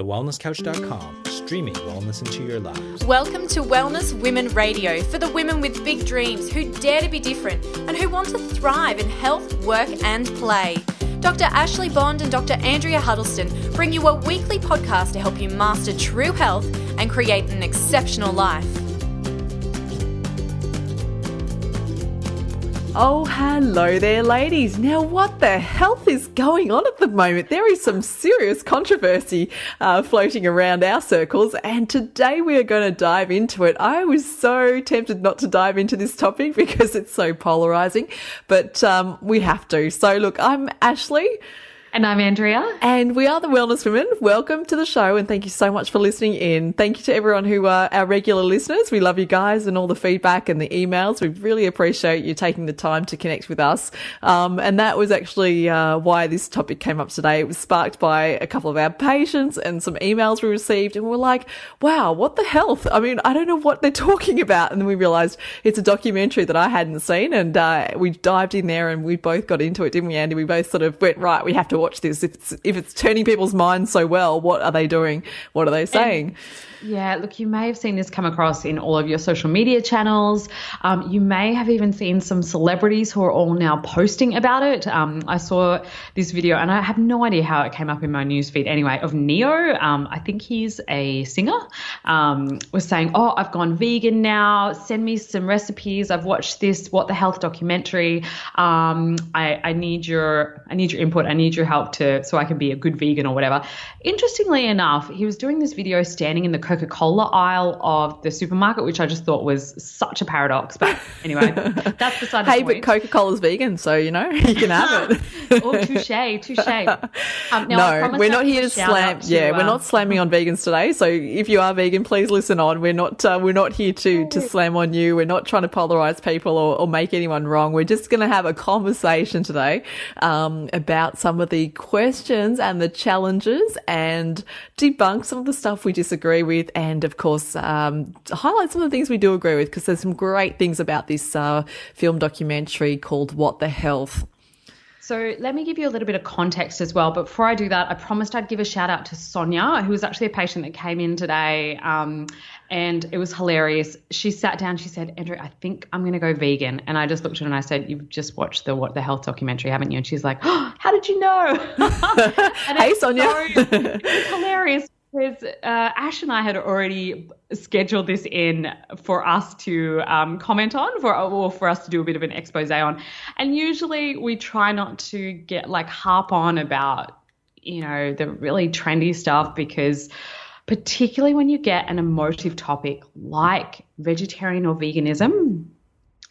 TheWellnessCouch.com, streaming wellness into your lives. Welcome to Wellness Women Radio, for the women with big dreams who dare to be different and who want to thrive in health, work and play. Dr. Ashley Bond and Dr. Andrea Huddleston bring you a weekly podcast to help you master true health and create an exceptional life. Oh, hello there, ladies. Now, what the health is going on at the moment? There is some serious controversy floating around our circles, and today we are going to dive into it. I was so tempted not to dive into this topic because it's so polarizing, but we have to. So, look, I'm Ashley. And I'm Andrea. And we are the Wellness Women. Welcome to the show, and thank you so much for listening in. Thank you to everyone who are our regular listeners. We love you guys and all the feedback and the emails. We really appreciate you taking the time to connect with us. And that was actually why this topic came up today. It was sparked by a couple of our patients and some emails we received, and we were like, wow, what the health? I mean, I don't know what they're talking about. And then we realised it's a documentary that I hadn't seen, and we dived in there and we both got into it, didn't we, Andy? We both sort of went, right, we have to watch this. If it's turning people's minds so well, what are they doing? What are they saying? Yeah, look, you may have seen this come across in all of your social media channels. You may have even seen some celebrities who are all now posting about it. I saw this video, and I have no idea how it came up in my newsfeed anyway, of Neo. I think he's a singer, was saying, oh, I've gone vegan now. Send me some recipes. I've watched this What the Health documentary. I need your input. I need your help so I can be a good vegan or whatever. Interestingly enough, he was doing this video standing in the Coca-Cola aisle of the supermarket, which I just thought was such a paradox. But anyway, that's beside the point. Hey, but Coca-Cola's vegan, so, you know, you can have it. Oh, touche. No, we're not here to slam. We're not slamming on vegans today. So if you are vegan, please listen on. We're not here to slam on you. We're not trying to polarize people or make anyone wrong. We're just going to have a conversation today about some of the questions and the challenges, and debunk some of the stuff we disagree with. And of course, highlight some of the things we do agree with, because there's some great things about this film documentary called What the Health. So let me give you a little bit of context as well. But before I do that, I promised I'd give a shout out to Sonia, who was actually a patient that came in today. And it was hilarious. She sat down, she said, Andrew, I think I'm going to go vegan. And I just looked at her and I said, you've just watched the What the Health documentary, haven't you? And she's like, oh, how did you know? Hey, Sonia. It was hilarious. Because Ash and I had already scheduled this in for us to comment on, or for us to do a bit of an expose on. And usually we try not to harp on about, you know, the really trendy stuff, because particularly when you get an emotive topic like vegetarian or veganism,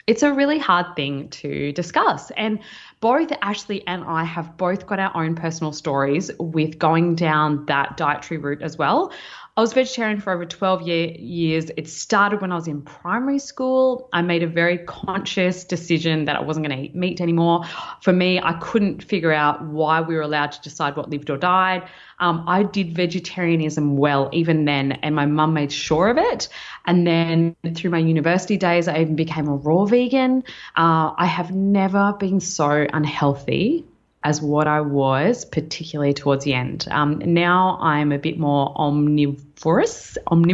it's a really hard thing to discuss. And both Ashley and I have both got our own personal stories with going down that dietary route as well. I was vegetarian for over 12 years. It started when I was in primary school. I made a very conscious decision that I wasn't going to eat meat anymore. For me, I couldn't figure out why we were allowed to decide what lived or died. I did vegetarianism well even then, and my mum made sure of it. And then through my university days, I even became a raw vegan. I have never been so unhealthy as what I was, particularly towards the end. Now I'm a bit more omnivorous. And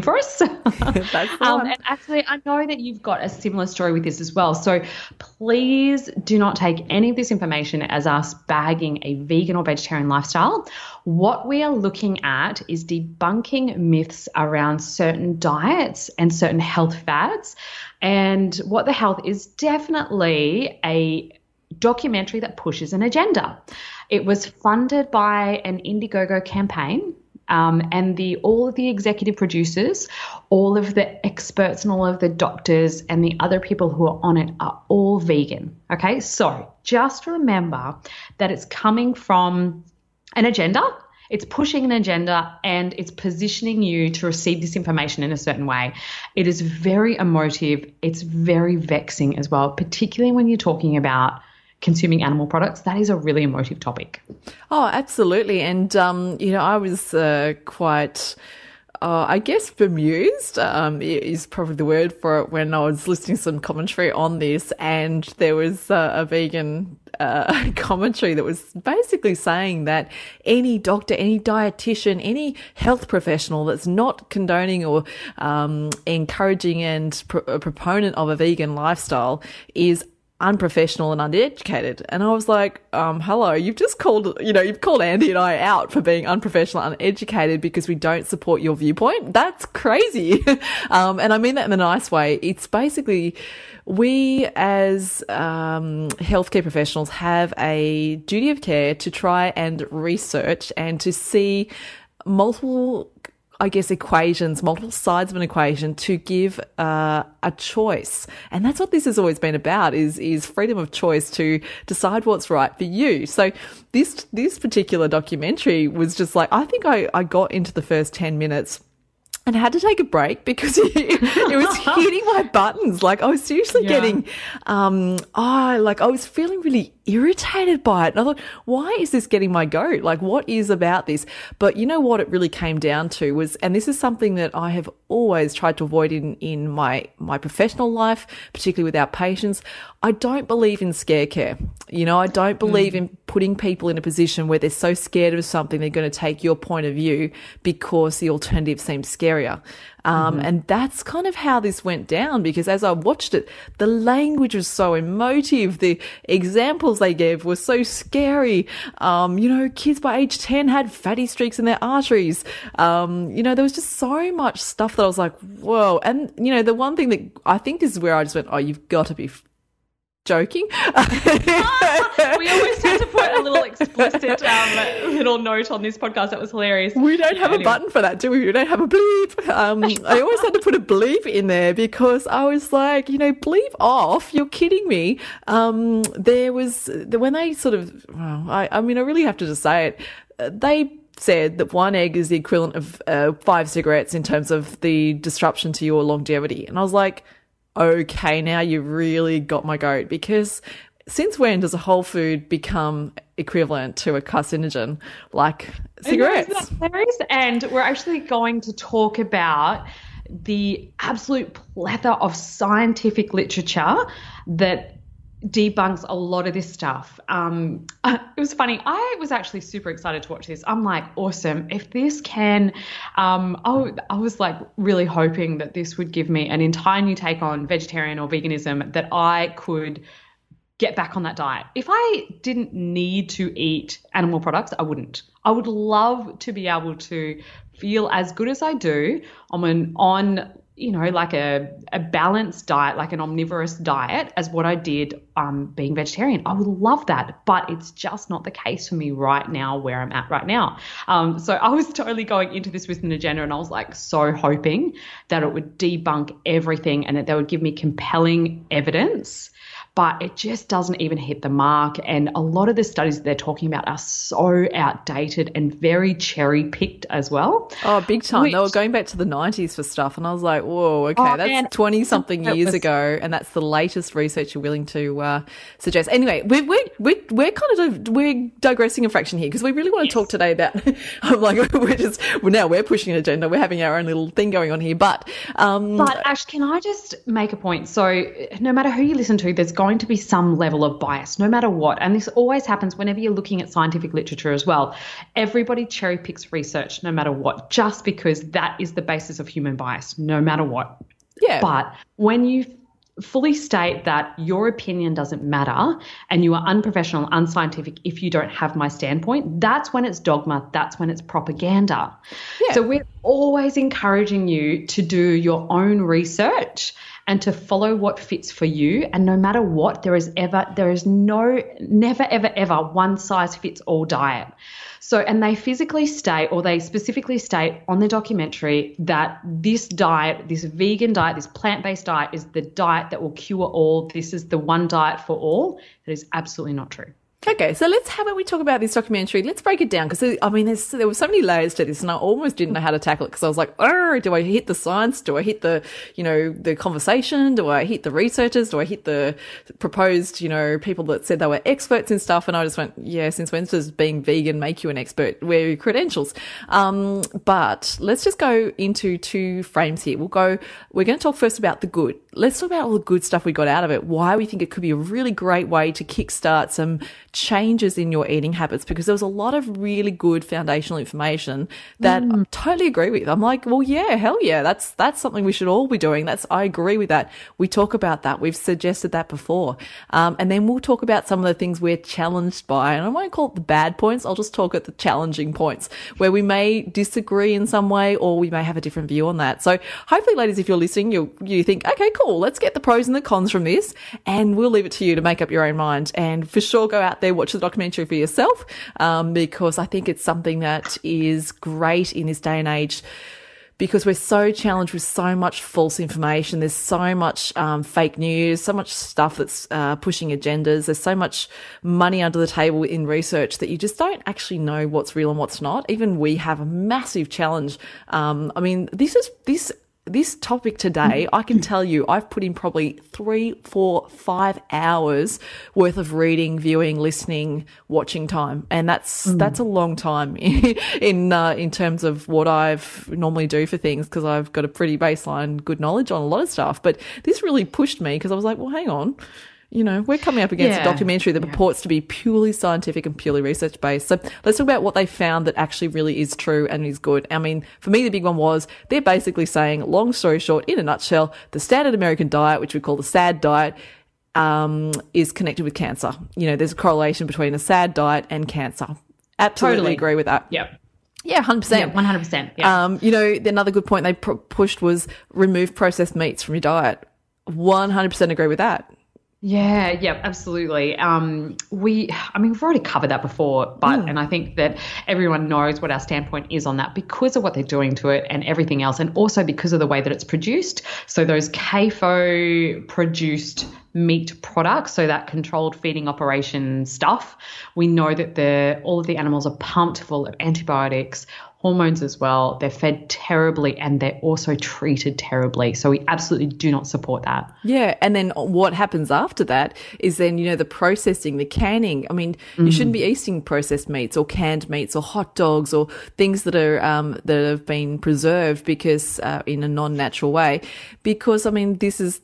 actually, I know that you've got a similar story with this as well. So please do not take any of this information as us bagging a vegan or vegetarian lifestyle. What we are looking at is debunking myths around certain diets and certain health fads. And What the Health is definitely a documentary that pushes an agenda. It was funded by an Indiegogo campaign, and all of the executive producers, all of the experts and all of the doctors and the other people who are on it are all vegan. Okay, so just remember that it's coming from an agenda. It's pushing an agenda, and it's positioning you to receive this information in a certain way. It is very emotive. It's very vexing as well, particularly when you're talking about consuming animal products. That is a really emotive topic. Oh, absolutely. And, I was quite I guess bemused is probably the word for it, when I was listening to some commentary on this, and there was a vegan commentary that was basically saying that any doctor, any dietitian, any health professional that's not condoning or encouraging and a proponent of a vegan lifestyle is unprofessional and uneducated. And I was like, hello, you've called Andy and I out for being unprofessional, uneducated, because we don't support your viewpoint. That's crazy. And I mean that in a nice way. It's basically, we as healthcare professionals have a duty of care to try and research and to see multiple, I guess, equations, multiple sides of an equation, to give a choice. And that's what this has always been about, is freedom of choice to decide what's right for you. So this particular documentary was just like, I think I got into the first 10 minutes and I had to take a break because it was hitting my buttons. Like, I was seriously getting, I was feeling really irritated by it. And I thought, why is this getting my goat? Like, what is about this? But you know what it really came down to was, and this is something that I have always tried to avoid in my professional life, particularly with our patients. I don't believe in scare care. You know, I don't believe in putting people in a position where they're so scared of something they're going to take your point of view because the alternative seems scarier. And that's kind of how this went down, because as I watched it, the language was so emotive. The examples they gave were so scary. Kids by age 10 had fatty streaks in their arteries. There was just so much stuff that I was like, whoa. And, the one thing that I think, this is where I just went, oh, you've got to be joking. We always have to put a little explicit little note on this podcast. That was hilarious. We don't have a button for that, do we? We don't have a bleep. I always had to put a bleep in there because I was like, bleep off, you're kidding me. There was, when they sort of, I really have to just say it, they said that one egg is the equivalent of 5 cigarettes in terms of the disruption to your longevity. And I was like, okay, now you really got my goat, because since when does a whole food become equivalent to a carcinogen like cigarettes? And we're actually going to talk about the absolute plethora of scientific literature that debunks a lot of this stuff. It was funny. I was actually super excited to watch this. I'm like, awesome. If this can, I was like really hoping that this would give me an entire new take on vegetarian or veganism, that I could get back on that diet. If I didn't need to eat animal products, I wouldn't. I would love to be able to feel as good as I do on a balanced diet, like an omnivorous diet, as what I did being vegetarian. I would love that, but it's just not the case for me right now, where I'm at right now. So I was totally going into this with an agenda, and I was like so hoping that it would debunk everything and that they would give me compelling evidence, but it just doesn't even hit the mark. And a lot of the studies that they're talking about are so outdated and very cherry-picked as well. Oh, big time. They were going back to the 90s for stuff, and I was like, whoa, okay, that's 20-something years ago, and that's the latest research you're willing to suggest. Anyway, we're kind of digressing a fraction here, because we really want to talk today about – I'm like, we're pushing an agenda. We're having our own little thing going on here. But Ash, can I just make a point? So no matter who you listen to, there's going to be some level of bias, no matter what. And this always happens whenever you're looking at scientific literature as well. Everybody cherry picks research no matter what, just because that is the basis of human bias, no matter what. Yeah. But when you fully state that your opinion doesn't matter and you are unprofessional, unscientific if you don't have my standpoint, that's when it's dogma, that's when it's propaganda. Yeah. So we're always encouraging you to do your own research and to follow what fits for you. And no matter what, there is never, ever one size fits all diet. So, and they physically state, or they specifically state on the documentary, that this diet, this vegan diet, this plant-based diet is the diet that will cure all. This is the one diet for all. That is absolutely not true. Okay, so how about we talk about this documentary? Let's break it down, because I mean, there were so many layers to this, and I almost didn't know how to tackle it, because I was like, oh, do I hit the science? Do I hit the, you know, the conversation? Do I hit the researchers? Do I hit the proposed, you know, people that said they were experts and stuff? And I just went, yeah, since when does being vegan make you an expert? Where are your credentials? But let's just go into two frames here. We're going to talk first about the good. Let's talk about all the good stuff we got out of it, why we think it could be a really great way to kickstart some changes in your eating habits, because there was a lot of really good foundational information that I totally agree with. I'm like, well, yeah, hell yeah, that's something we should all be doing. I agree with that. We talk about that. We've suggested that before. And then we'll talk about some of the things we're challenged by. And I won't call it the bad points. I'll just talk at the challenging points where we may disagree in some way, or we may have a different view on that. So hopefully, ladies, if you're listening, you think, okay, cool, let's get the pros and the cons from this, and we'll leave it to you to make up your own mind. And for sure, go out there, watch the documentary for yourself, because I think it's something that is great in this day and age, because we're so challenged with so much false information. There's so much fake news, so much stuff that's pushing agendas. There's so much money under the table in research that you just don't actually know what's real and what's not. Even we have a massive challenge. I mean, this topic today, I can tell you, I've put in probably 3, 4, 5 hours worth of reading, viewing, listening, watching time, and that's a long time in terms of what I've normally do for things, because I've got a pretty baseline good knowledge on a lot of stuff. But this really pushed me, because I was like, well, hang on. You know, we're coming up against a documentary that purports to be purely scientific and purely research-based. So let's talk about what they found that actually really is true and is good. I mean, for me, the big one was they're basically saying, long story short, in a nutshell, the standard American diet, which we call the SAD diet, is connected with cancer. You know, there's a correlation between a SAD diet and cancer. Absolutely totally agree with that. Yep. Yeah, 100%. Yeah, 100%. Yeah. You know, another good point they pushed was remove processed meats from your diet. 100% agree with that. Yeah, absolutely. We've already covered that before, but and I think that everyone knows what our standpoint is on that because of what they're doing to it and everything else, and also because of the way that it's produced. So those CAFO produced meat products, so that controlled feeding operation stuff, we know that all of the animals are pumped full of antibiotics, hormones as well. They're fed terribly, and they're also treated terribly. So we absolutely do not support that. Yeah, and then what happens after that is then, you know, the processing, the canning. I mean, you shouldn't be eating processed meats or canned meats or hot dogs or things that are that have been preserved because in a non-natural way, because I mean, this is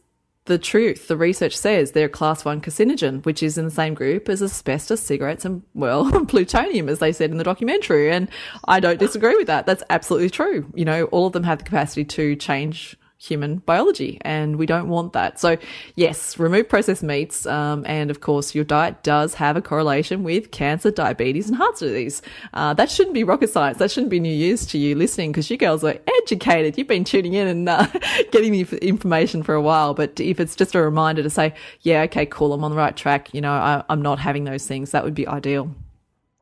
the truth. The research says they're a class 1 carcinogen, which is in the same group as asbestos, cigarettes, and, well, plutonium, as they said in the documentary. And I don't disagree with that. That's absolutely true. You know, all of them have the capacity to change human biology, and we don't want that. So, yes, remove processed meats. And, of course, your diet does have a correlation with cancer, diabetes, and heart disease. That shouldn't be rocket science. That shouldn't be new years to you listening, because you girls are educated. You've been tuning in and getting the information for a while. But if it's just a reminder to say, yeah, okay, cool, I'm on the right track, you know, I'm not having those things, that would be ideal.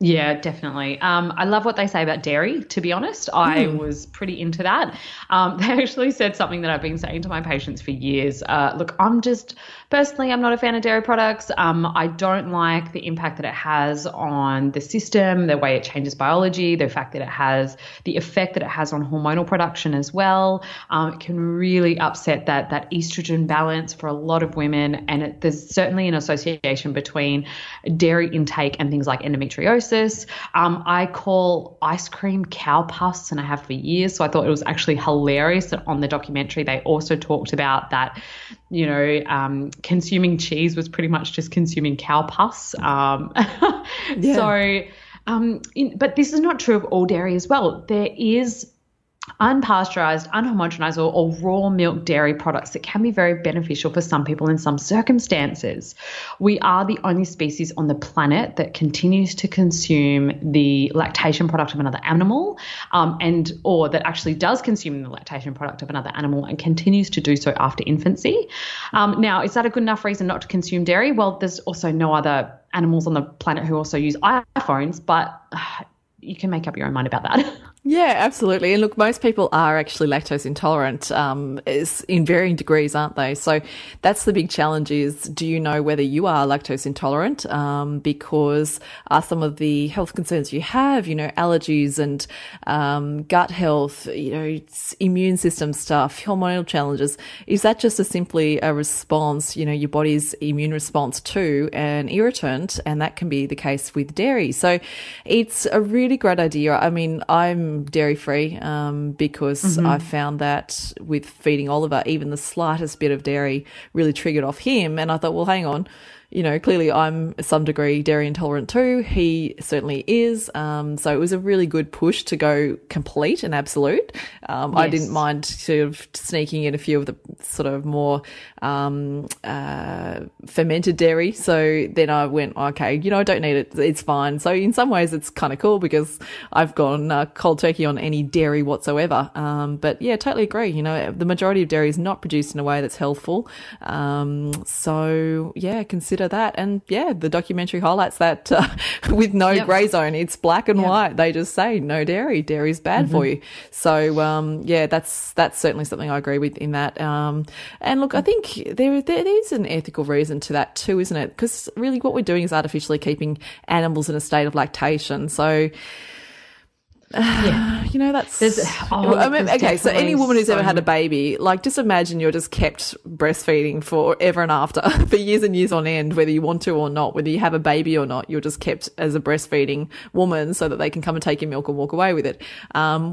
Yeah, definitely. I love what they say about dairy, to be honest. I was pretty into that. They actually said something that I've been saying to my patients for years. Look, personally, I'm not a fan of dairy products. I don't like the impact that it has on the system, the way it changes biology, the fact that it has the effect that it has on hormonal production as well. It can really upset that estrogen balance for a lot of women. And there's certainly an association between dairy intake and things like endometriosis. I call ice cream cow pus, and I have for years. So I thought it was actually hilarious that on the documentary they also talked about that, you know, consuming cheese was pretty much just consuming cow pus. Yeah. But this is not true of all dairy as well. There is unpasteurized, unhomogenized, or raw milk dairy products that can be very beneficial for some people in some circumstances. We are the only species on the planet that continues to consume the lactation product of another animal, and or that actually does consume the lactation product of another animal and continues to do so after infancy. Now, is that a good enough reason not to consume dairy? Well, there's also no other animals on the planet who also use iPhones, but you can make up your own mind about that. Yeah, absolutely. And look, most people are actually lactose intolerant in varying degrees, aren't they? So that's the big challenge is, do you know whether you are lactose intolerant? Because are some of the health concerns you have, you know, allergies and gut health, you know, immune system stuff, hormonal challenges, is that just simply a response, you know, your body's immune response to an irritant? And that can be the case with dairy. So it's a really great idea. I mean, I'm dairy free because I found that with feeding Oliver, even the slightest bit of dairy really triggered off him, and I thought, well, hang on, you know, clearly I'm some degree dairy intolerant too. He certainly is. So it was a really good push to go complete and absolute. I didn't mind sort of sneaking in a few of the sort of more fermented dairy. So then I went, okay, you know, I don't need it. It's fine. So in some ways it's kind of cool because I've gone cold turkey on any dairy whatsoever. But yeah, totally agree. You know, the majority of dairy is not produced in a way that's healthful. So yeah, consider that. And yeah, the documentary highlights that with no grey zone. It's black and white. They just say no dairy. Dairy's bad for you. So yeah, that's certainly something I agree with in that. And look, I think there is an ethical reason to that too, isn't it? Because really what we're doing is artificially keeping animals in a state of lactation. So you know, that's I mean, okay, so any woman who's ever had a baby, like, just imagine you're just kept breastfeeding forever and after for years and years on end, whether you want to or not, whether you have a baby or not, you're just kept as a breastfeeding woman so that they can come and take your milk and walk away with it.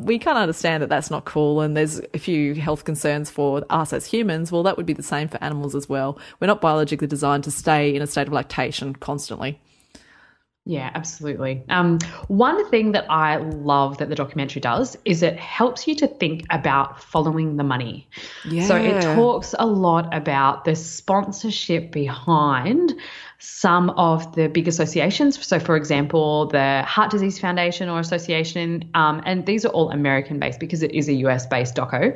We can't understand that that's not cool, and there's a few health concerns for us as humans. Well, that would be the same for animals as well. We're not biologically designed to stay in a state of lactation constantly. Yeah, absolutely. One thing that I love that the documentary does is it helps you to think about following the money. Yeah. So it talks a lot about the sponsorship behind some of the big associations. So, for example, the Heart Disease Foundation or association, and these are all American-based because it is a US-based doco.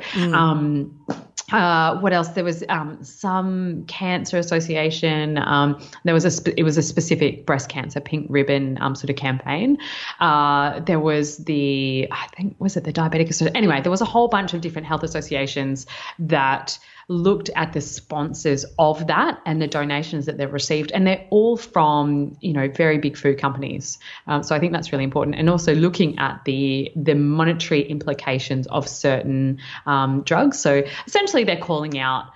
What else? There was some cancer association. There was it was a specific breast cancer pink ribbon sort of campaign. There was the the diabetic association. Anyway, there was a whole bunch of different health associations that looked at the sponsors of that and the donations that they've received, and they're all from, you know, very big food companies. So I think that's really important, and also looking at the monetary implications of certain drugs. So essentially, they're calling out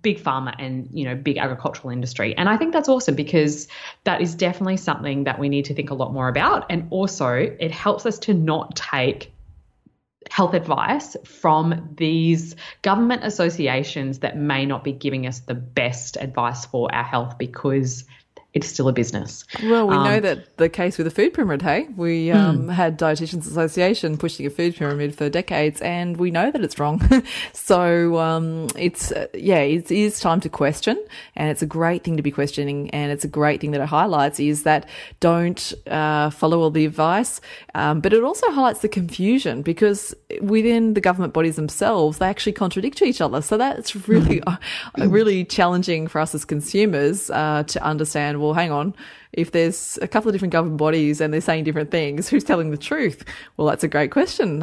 big pharma and, you know, big agricultural industry, and I think that's awesome because that is definitely something that we need to think a lot more about, and also it helps us to not take health advice from these government associations that may not be giving us the best advice for our health because it's still a business. Well, we know that the case with the food pyramid, hey? We had Dietitians Association pushing a food pyramid for decades, and we know that it's wrong. So it is time to question, and it's a great thing to be questioning, and it's a great thing that it highlights is that don't follow all the advice. But it also highlights the confusion because within the government bodies themselves, they actually contradict each other. So that's really, really challenging for us as consumers to understand, well, hang on, if there's a couple of different government bodies and they're saying different things, who's telling the truth? Well, that's a great question.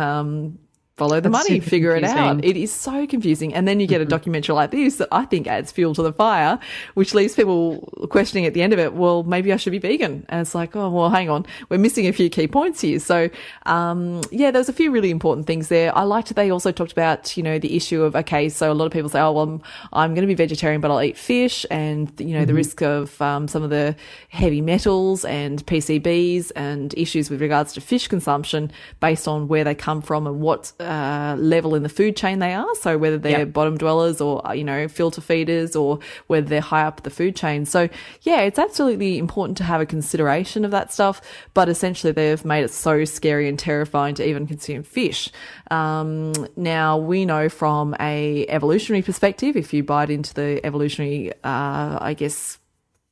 Follow the money, figure it out. It is so confusing. And then you get a documentary like this that I think adds fuel to the fire, which leaves people questioning at the end of it, well, maybe I should be vegan. And it's like, oh, well, hang on, we're missing a few key points here. So, yeah, there was a few really important things there. I liked that they also talked about, you know, the issue of, okay, so a lot of people say, oh, well, I'm going to be vegetarian, but I'll eat fish, and, you know, the risk of some of the heavy metals and PCBs and issues with regards to fish consumption based on where they come from and what level in the food chain they are, so whether they're bottom dwellers or, you know, filter feeders, or whether they're high up the food chain. So yeah, it's absolutely important to have a consideration of that stuff, but essentially they've made it so scary and terrifying to even consume fish. Now we know from a evolutionary perspective, if you bite into the evolutionary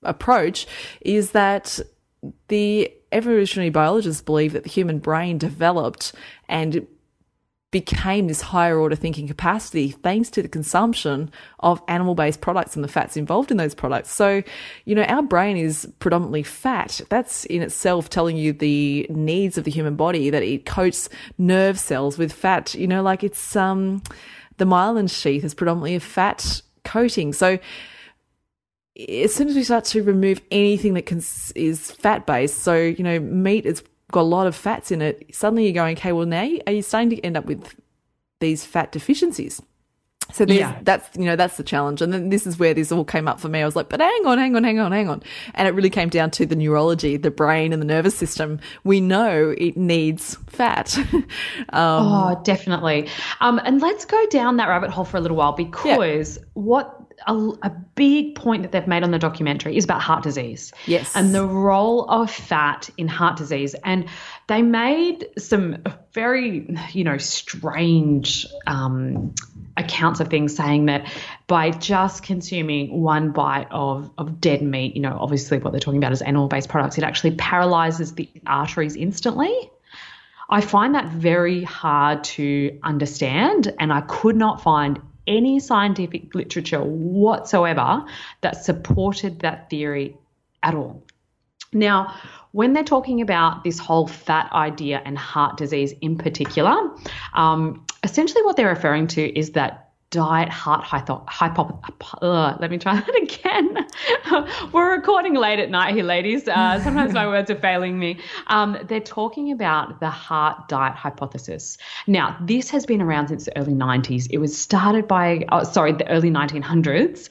approach, is that the evolutionary biologists believe that the human brain developed and became this higher order thinking capacity thanks to the consumption of animal-based products and the fats involved in those products. So, you know, our brain is predominantly fat. That's in itself telling you the needs of the human body, that it coats nerve cells with fat. You know, like it's the myelin sheath is predominantly a fat coating. So as soon as we start to remove anything that is fat-based, so, you know, meat is got a lot of fats in it, suddenly you're going, okay, well, now are you starting to end up with these fat deficiencies? So that's the challenge. And then this is where this all came up for me. I was like, but hang on. And it really came down to the neurology, the brain and the nervous system. We know it needs fat. Definitely. And let's go down that rabbit hole for a little while, because a big point that they've made on the documentary is about heart disease. Yes. And the role of fat in heart disease. And they made some very, you know, strange accounts of things, saying that by just consuming one bite of dead meat, you know, obviously what they're talking about is animal-based products, it actually paralyzes the arteries instantly. I find that very hard to understand, and I could not find any scientific literature whatsoever that supported that theory at all. Now, when they're talking about this whole fat idea and heart disease in particular, essentially what they're referring to is that diet heart We're recording late at night here, ladies. Sometimes my words are failing me. They're talking about the heart diet hypothesis. Now, this has been around since the early 90s. It was started by, the early 1900s.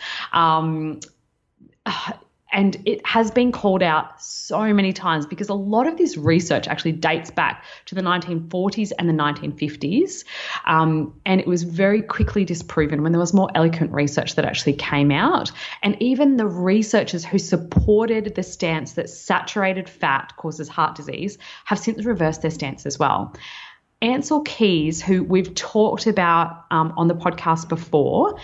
And it has been called out so many times, because a lot of this research actually dates back to the 1940s and the 1950s. And it was very quickly disproven when there was more eloquent research that actually came out. And even the researchers who supported the stance that saturated fat causes heart disease have since reversed their stance as well. Ancel Keys, who we've talked about on the podcast before,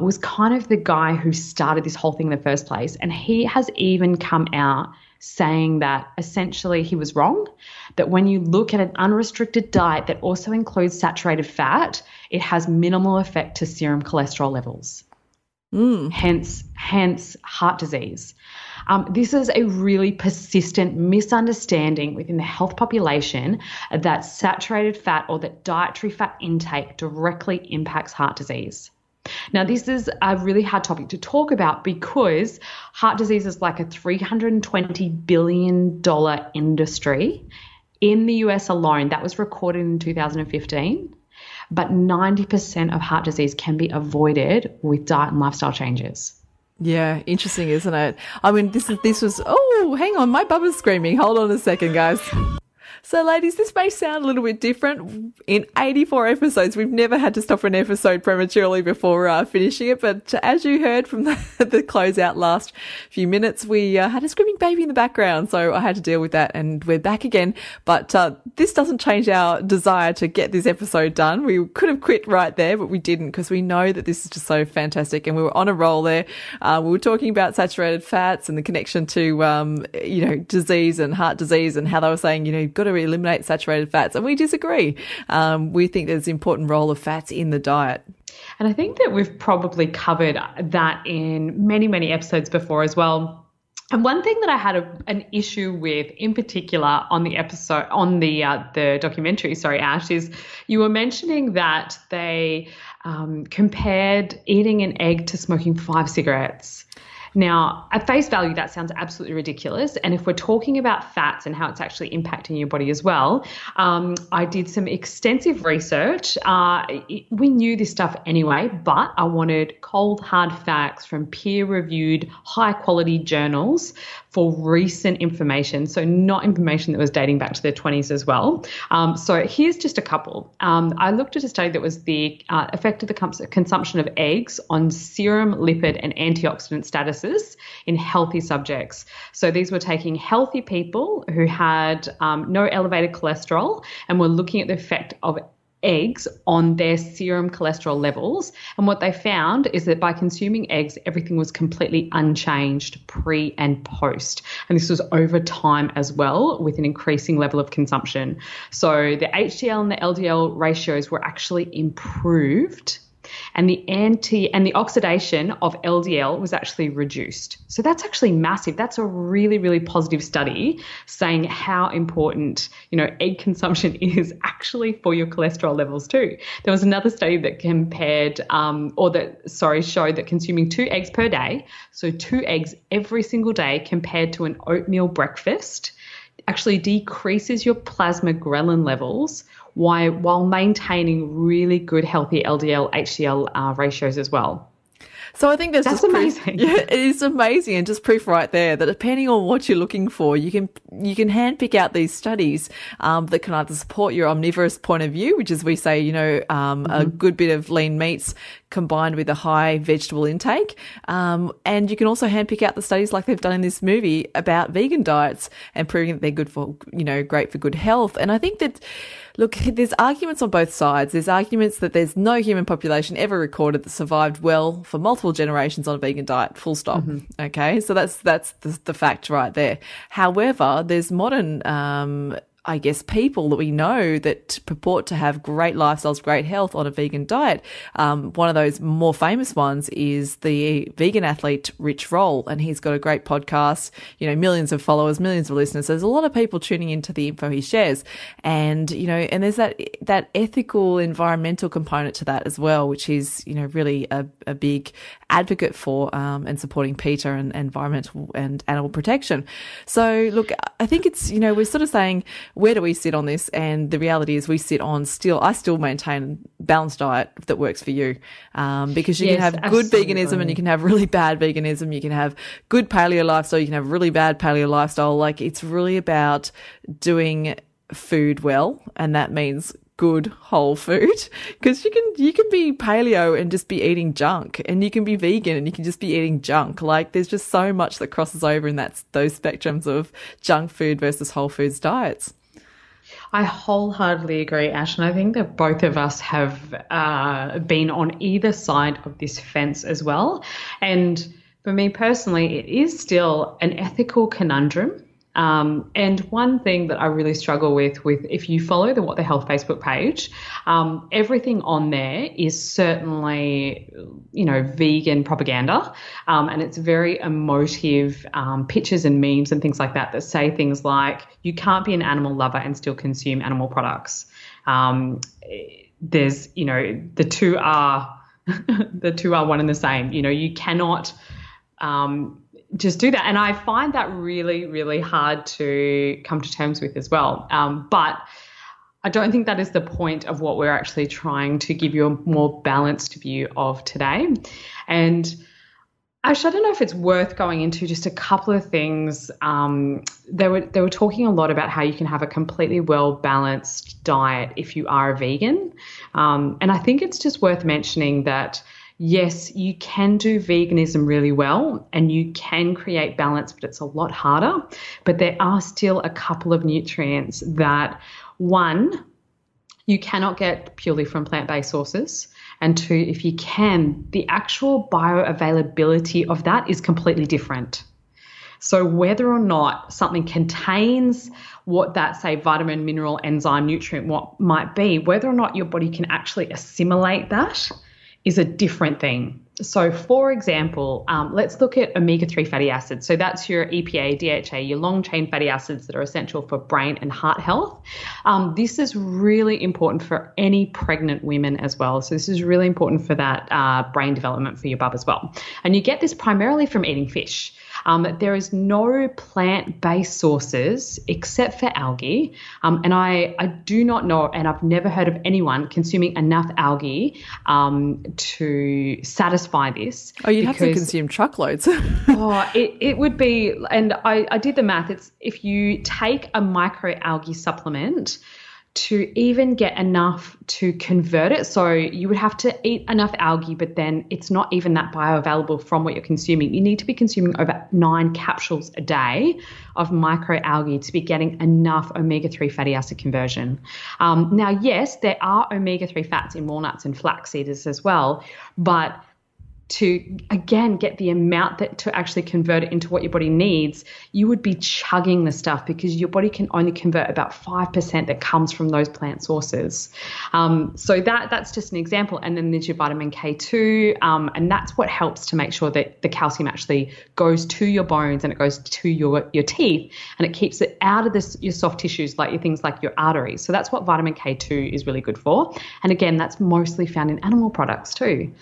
was kind of the guy who started this whole thing in the first place. And he has even come out saying that essentially he was wrong, that when you look at an unrestricted diet that also includes saturated fat, it has minimal effect to serum cholesterol levels, hence heart disease. This is a really persistent misunderstanding within the health population that saturated fat or that dietary fat intake directly impacts heart disease. Now, this is a really hard topic to talk about, because heart disease is like a $320 billion industry. In the US alone, that was recorded in 2015, but 90% of heart disease can be avoided with diet and lifestyle changes. Yeah, interesting, isn't it? I mean, this was, oh, hang on, my bubba's screaming. Hold on a second, guys. So, ladies, this may sound a little bit different. In 84 episodes, we've never had to stop an episode prematurely before finishing it. But as you heard from the closeout last few minutes, we had a screaming baby in the background. So I had to deal with that, and we're back again. But this doesn't change our desire to get this episode done. We could have quit right there, but we didn't, because we know that this is just so fantastic. And we were on a roll there. We were talking about saturated fats and the connection to, you know, disease and heart disease, and how they were saying, you know, you've got to eliminate saturated fats, and we disagree. We think there's an important role of fats in the diet. And I think that we've probably covered that in many, many episodes before as well. And one thing that I had an issue with in particular on the episode, on the documentary, Ash, is you were mentioning that they compared eating an egg to smoking 5 cigarettes. Now, at face value, that sounds absolutely ridiculous. And if we're talking about fats and how it's actually impacting your body as well, I did some extensive research. We knew this stuff anyway, but I wanted cold, hard facts from peer-reviewed, high-quality journals for recent information, so not information that was dating back to the 20s as well. So here's just a couple. I looked at a study that was the effect of the consumption of eggs on serum, lipid, and antioxidant statuses in healthy subjects. So these were taking healthy people who had no elevated cholesterol, and were looking at the effect of eggs on their serum cholesterol levels. And what they found is that by consuming eggs, everything was completely unchanged pre and post. And this was over time as well, with an increasing level of consumption. So the HDL and the LDL ratios were actually improved, and the oxidation of LDL was actually reduced. So that's actually massive. That's a really, really positive study saying how important, egg consumption is actually for your cholesterol levels too. There was another study that showed that consuming 2 eggs per day, so 2 eggs every single day compared to an oatmeal breakfast, actually decreases your plasma ghrelin levels while maintaining really good, healthy LDL, HDL ratios as well. So I think that's amazing. Yeah, it is amazing, and just proof right there that depending on what you're looking for, you can handpick out these studies that can either support your omnivorous point of view, which is we say, a good bit of lean meats combined with a high vegetable intake, and you can also handpick out the studies like they've done in this movie about vegan diets and proving that they're good for, great for good health. And I think that. Look, there's arguments on both sides. There's arguments that there's no human population ever recorded that survived well for multiple generations on a vegan diet, full stop. Mm-hmm. Okay, so that's the fact right there. However, there's modern people that we know that purport to have great lifestyles, great health on a vegan diet. One of those more famous ones is the vegan athlete Rich Roll, and he's got a great podcast, millions of followers, millions of listeners. So there's a lot of people tuning into the info he shares. And, and there's that ethical, environmental component to that as well, which is, really a big advocate for and supporting PETA and environmental and animal protection. So, look, I think it's, we're sort of saying, where do we sit on this? And the reality is I still maintain a balanced diet that works for you, because you can have absolutely. Good veganism and you can have really bad veganism. You can have good paleo lifestyle. You can have really bad paleo lifestyle. Like, it's really about doing food well, and that means good whole food, because you can be paleo and just be eating junk, and you can be vegan and you can just be eating junk. Like, there's just so much that crosses over in those spectrums of junk food versus whole foods diets. I wholeheartedly agree, Ash, and I think that both of us have been on either side of this fence as well. And for me personally, it is still an ethical conundrum. And one thing that I really struggle with if you follow the What the Health Facebook page, everything on there is certainly, vegan propaganda, and it's very emotive pictures and memes and things like that say things like, you can't be an animal lover and still consume animal products. There's, the two are one and the same. You cannot just do that. And I find that really, really hard to come to terms with as well. But I don't think that is the point of what we're actually trying to give you a more balanced view of today. And Ash, I don't know if it's worth going into just a couple of things. They were talking a lot about how you can have a completely well-balanced diet if you are a vegan. And I think it's just worth mentioning that yes, you can do veganism really well and you can create balance, but it's a lot harder. But there are still a couple of nutrients that, one, you cannot get purely from plant-based sources, and two, if you can, the actual bioavailability of that is completely different. So whether or not something contains what that, say, vitamin, mineral, enzyme, nutrient, what might be, whether or not your body can actually assimilate that is a different thing. So for example, let's look at omega-3 fatty acids. So that's your EPA, DHA, your long-chain fatty acids that are essential for brain and heart health. This is really important for any pregnant women as well. So this is really important for that brain development for your bub as well. And you get this primarily from eating fish. There is no plant-based sources except for algae, and I do not know, and I've never heard of anyone consuming enough algae to satisfy this. Oh, you'd have to consume truckloads. Oh, it would be, and I did the math. It's if you take a microalgae supplement to even get enough to convert it. So you would have to eat enough algae, but then it's not even that bioavailable from what you're consuming. You need to be consuming over 9 capsules a day of microalgae to be getting enough omega-3 fatty acid conversion. Now, yes, there are omega-3 fats in walnuts and flax seeds as well, but to, again, get the amount that to actually convert it into what your body needs, you would be chugging the stuff because your body can only convert about 5% that comes from those plant sources. So that's just an example. And then there's your vitamin K2, and that's what helps to make sure that the calcium actually goes to your bones and it goes to your teeth, and it keeps it out of your soft tissues, like your things like your arteries. So that's what vitamin K2 is really good for. And again, that's mostly found in animal products too.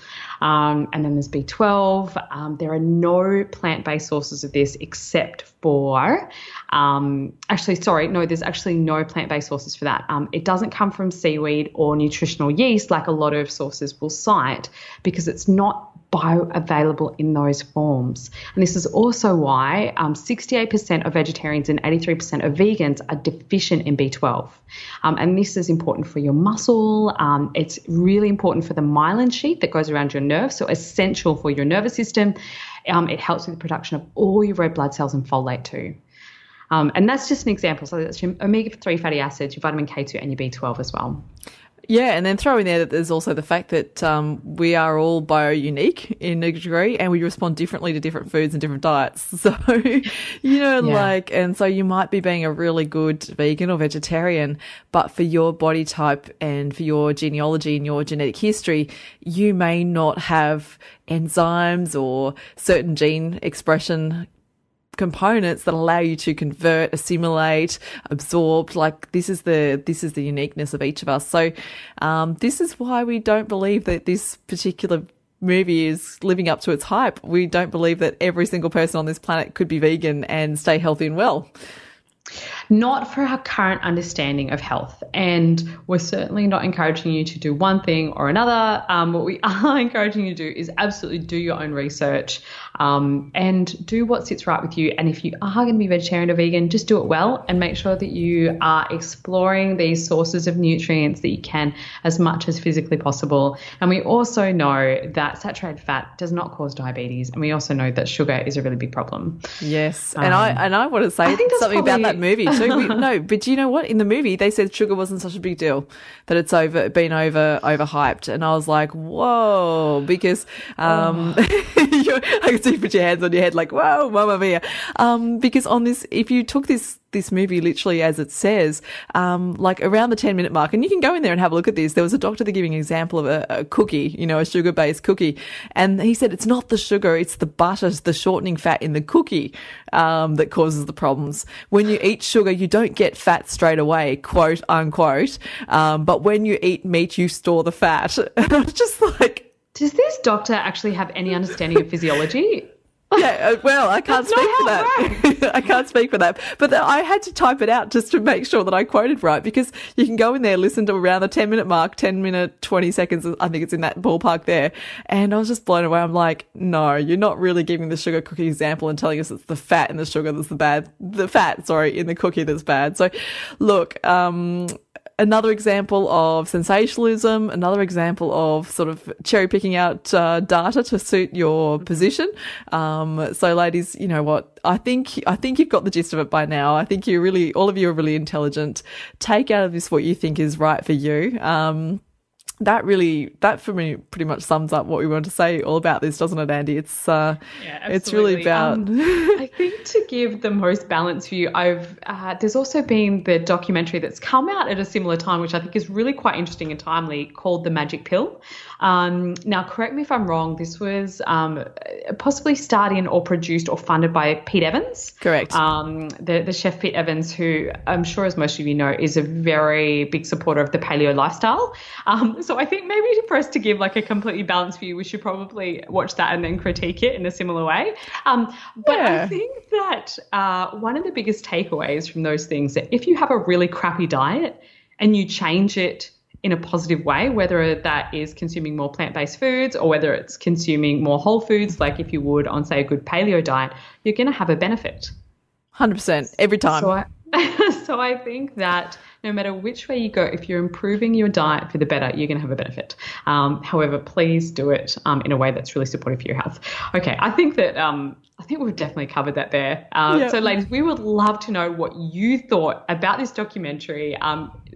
And then there's B12. There are no plant-based sources of this except for there's actually no plant-based sources for that. It doesn't come from seaweed or nutritional yeast like a lot of sources will cite because it's not bioavailable in those forms. And this is also why 68% of vegetarians and 83% of vegans are deficient in B12. And this is important for your muscle. It's really important for the myelin sheath that goes around your nerve, so essential for your nervous system. It helps with the production of all your red blood cells and folate too. And that's just an example. So that's your omega-3 fatty acids, your vitamin K2 and your B12 as well. Yeah, and then throw in there that there's also the fact that we are all bio-unique in a degree and we respond differently to different foods and different diets. So, and so you might be being a really good vegan or vegetarian, but for your body type and for your genealogy and your genetic history, you may not have enzymes or certain gene expression components that allow you to convert, assimilate, absorb. Like this is the uniqueness of each of us. So this is why we don't believe that this particular movie is living up to its hype. We don't believe that every single person on this planet could be vegan and stay healthy and well. Not for our current understanding of health. And we're certainly not encouraging you to do one thing or another. What we are encouraging you to do is absolutely do your own research and do what sits right with you. And if you are going to be vegetarian or vegan, just do it well and make sure that you are exploring these sources of nutrients that you can as much as physically possible. And we also know that saturated fat does not cause diabetes. And we also know that sugar is a really big problem. Yes. And I want to say something about that movie too. But you know what? In the movie, they said sugar wasn't such a big deal, that it's overhyped. And I was like, whoa, because I could see you put your hands on your head like, whoa, mamma mia. Because on this, if you took this movie literally as it says, like around the 10-minute mark, and you can go in there and have a look at this, there was a doctor that giving an example of a cookie, a sugar-based cookie, and he said it's not the sugar, it's the butter, the shortening fat in the cookie that causes the problems. When you eat sugar, you don't get fat straight away, quote, unquote, but when you eat meat, you store the fat. And I was just like... Does this doctor actually have any understanding of physiology? Yeah, well, I can't speak for that. I can't speak for that. But I had to type it out just to make sure that I quoted right, because you can go in there, listen to around the 10-minute mark, 10-minute, 20 seconds, I think it's in that ballpark there. And I was just blown away. I'm like, no, you're not really giving the sugar cookie example and telling us it's the fat in the sugar that's in the cookie that's bad. So look, another example of sensationalism, another example of sort of cherry picking out data to suit your position. So ladies, you know what? I think you've got the gist of it by now. I think all of you are really intelligent. Take out of this what you think is right for you. That for me pretty much sums up what we want to say all about this, doesn't it, Andy? It's really about... I think to give the most balanced view, there's also been the documentary that's come out at a similar time, which I think is really quite interesting and timely, called The Magic Pill. Now, correct me if I'm wrong, this was possibly starred in or produced or funded by Pete Evans. Correct. The chef Pete Evans, who I'm sure, as most of you know, is a very big supporter of the paleo lifestyle. So I think maybe for us to give like a completely balanced view, we should probably watch that and then critique it in a similar way. I think that one of the biggest takeaways from those things, that if you have a really crappy diet and you change it in a positive way, whether that is consuming more plant-based foods or whether it's consuming more whole foods, like if you would on, say, a good paleo diet, you're going to have a benefit. 100% every time. So So I think that no matter which way you go, if you're improving your diet for the better, you're going to have a benefit. However, please do it in a way that's really supportive for your health. Okay, I think that we've definitely covered that there. Yep. So, ladies, we would love to know what you thought about this documentary.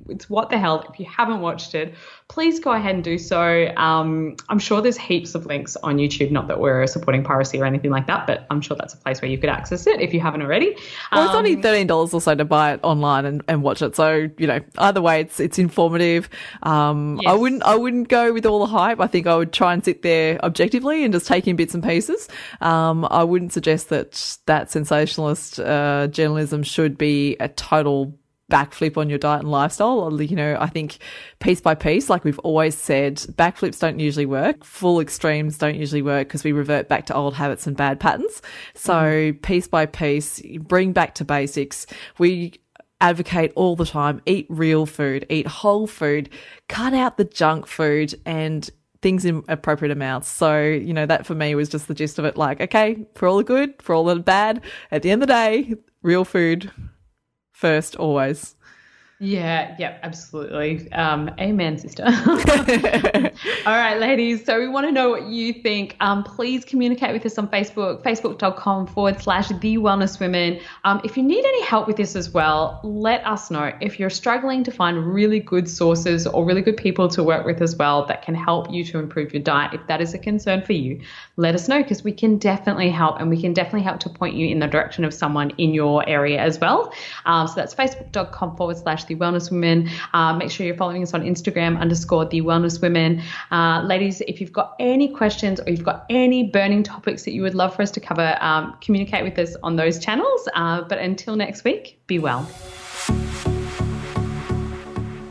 It's What the Health. If you haven't watched it, please go ahead and do so. I'm sure there's heaps of links on YouTube, not that we're supporting piracy or anything like that, but I'm sure that's a place where you could access it if you haven't already. Well, it's only $13 or so to buy it online and watch it. So, you know, either way, it's informative. Yes. I wouldn't go with all the hype. I think I would try and sit there objectively and just take in bits and pieces. I wouldn't suggest that sensationalist journalism should be a total backflip on your diet and lifestyle. You know, I think piece by piece, like we've always said, backflips don't usually work. Full extremes don't usually work because we revert back to old habits and bad patterns. So piece by piece, bring back to basics. We advocate all the time, eat real food, eat whole food, cut out the junk food and things in appropriate amounts. So, you know, that for me was just the gist of it. Like, okay, for all the good, for all the bad, at the end of the day, real food first, always. Yeah, absolutely. Amen, sister. All right, ladies. So we want to know what you think. Please communicate with us on Facebook, facebook.com/TheWellnessWomen. If you need any help with this as well, let us know. If you're struggling to find really good sources or really good people to work with as well that can help you to improve your diet, if that is a concern for you, let us know because we can definitely help and we can definitely help to point you in the direction of someone in your area as well. So that's facebook.com/TheWellnessWomen. Make sure you're following us on Instagram _TheWellnessWomen. Ladies, if you've got any questions or you've got any burning topics that you would love for us to cover, communicate with us on those channels. But until next week, be well.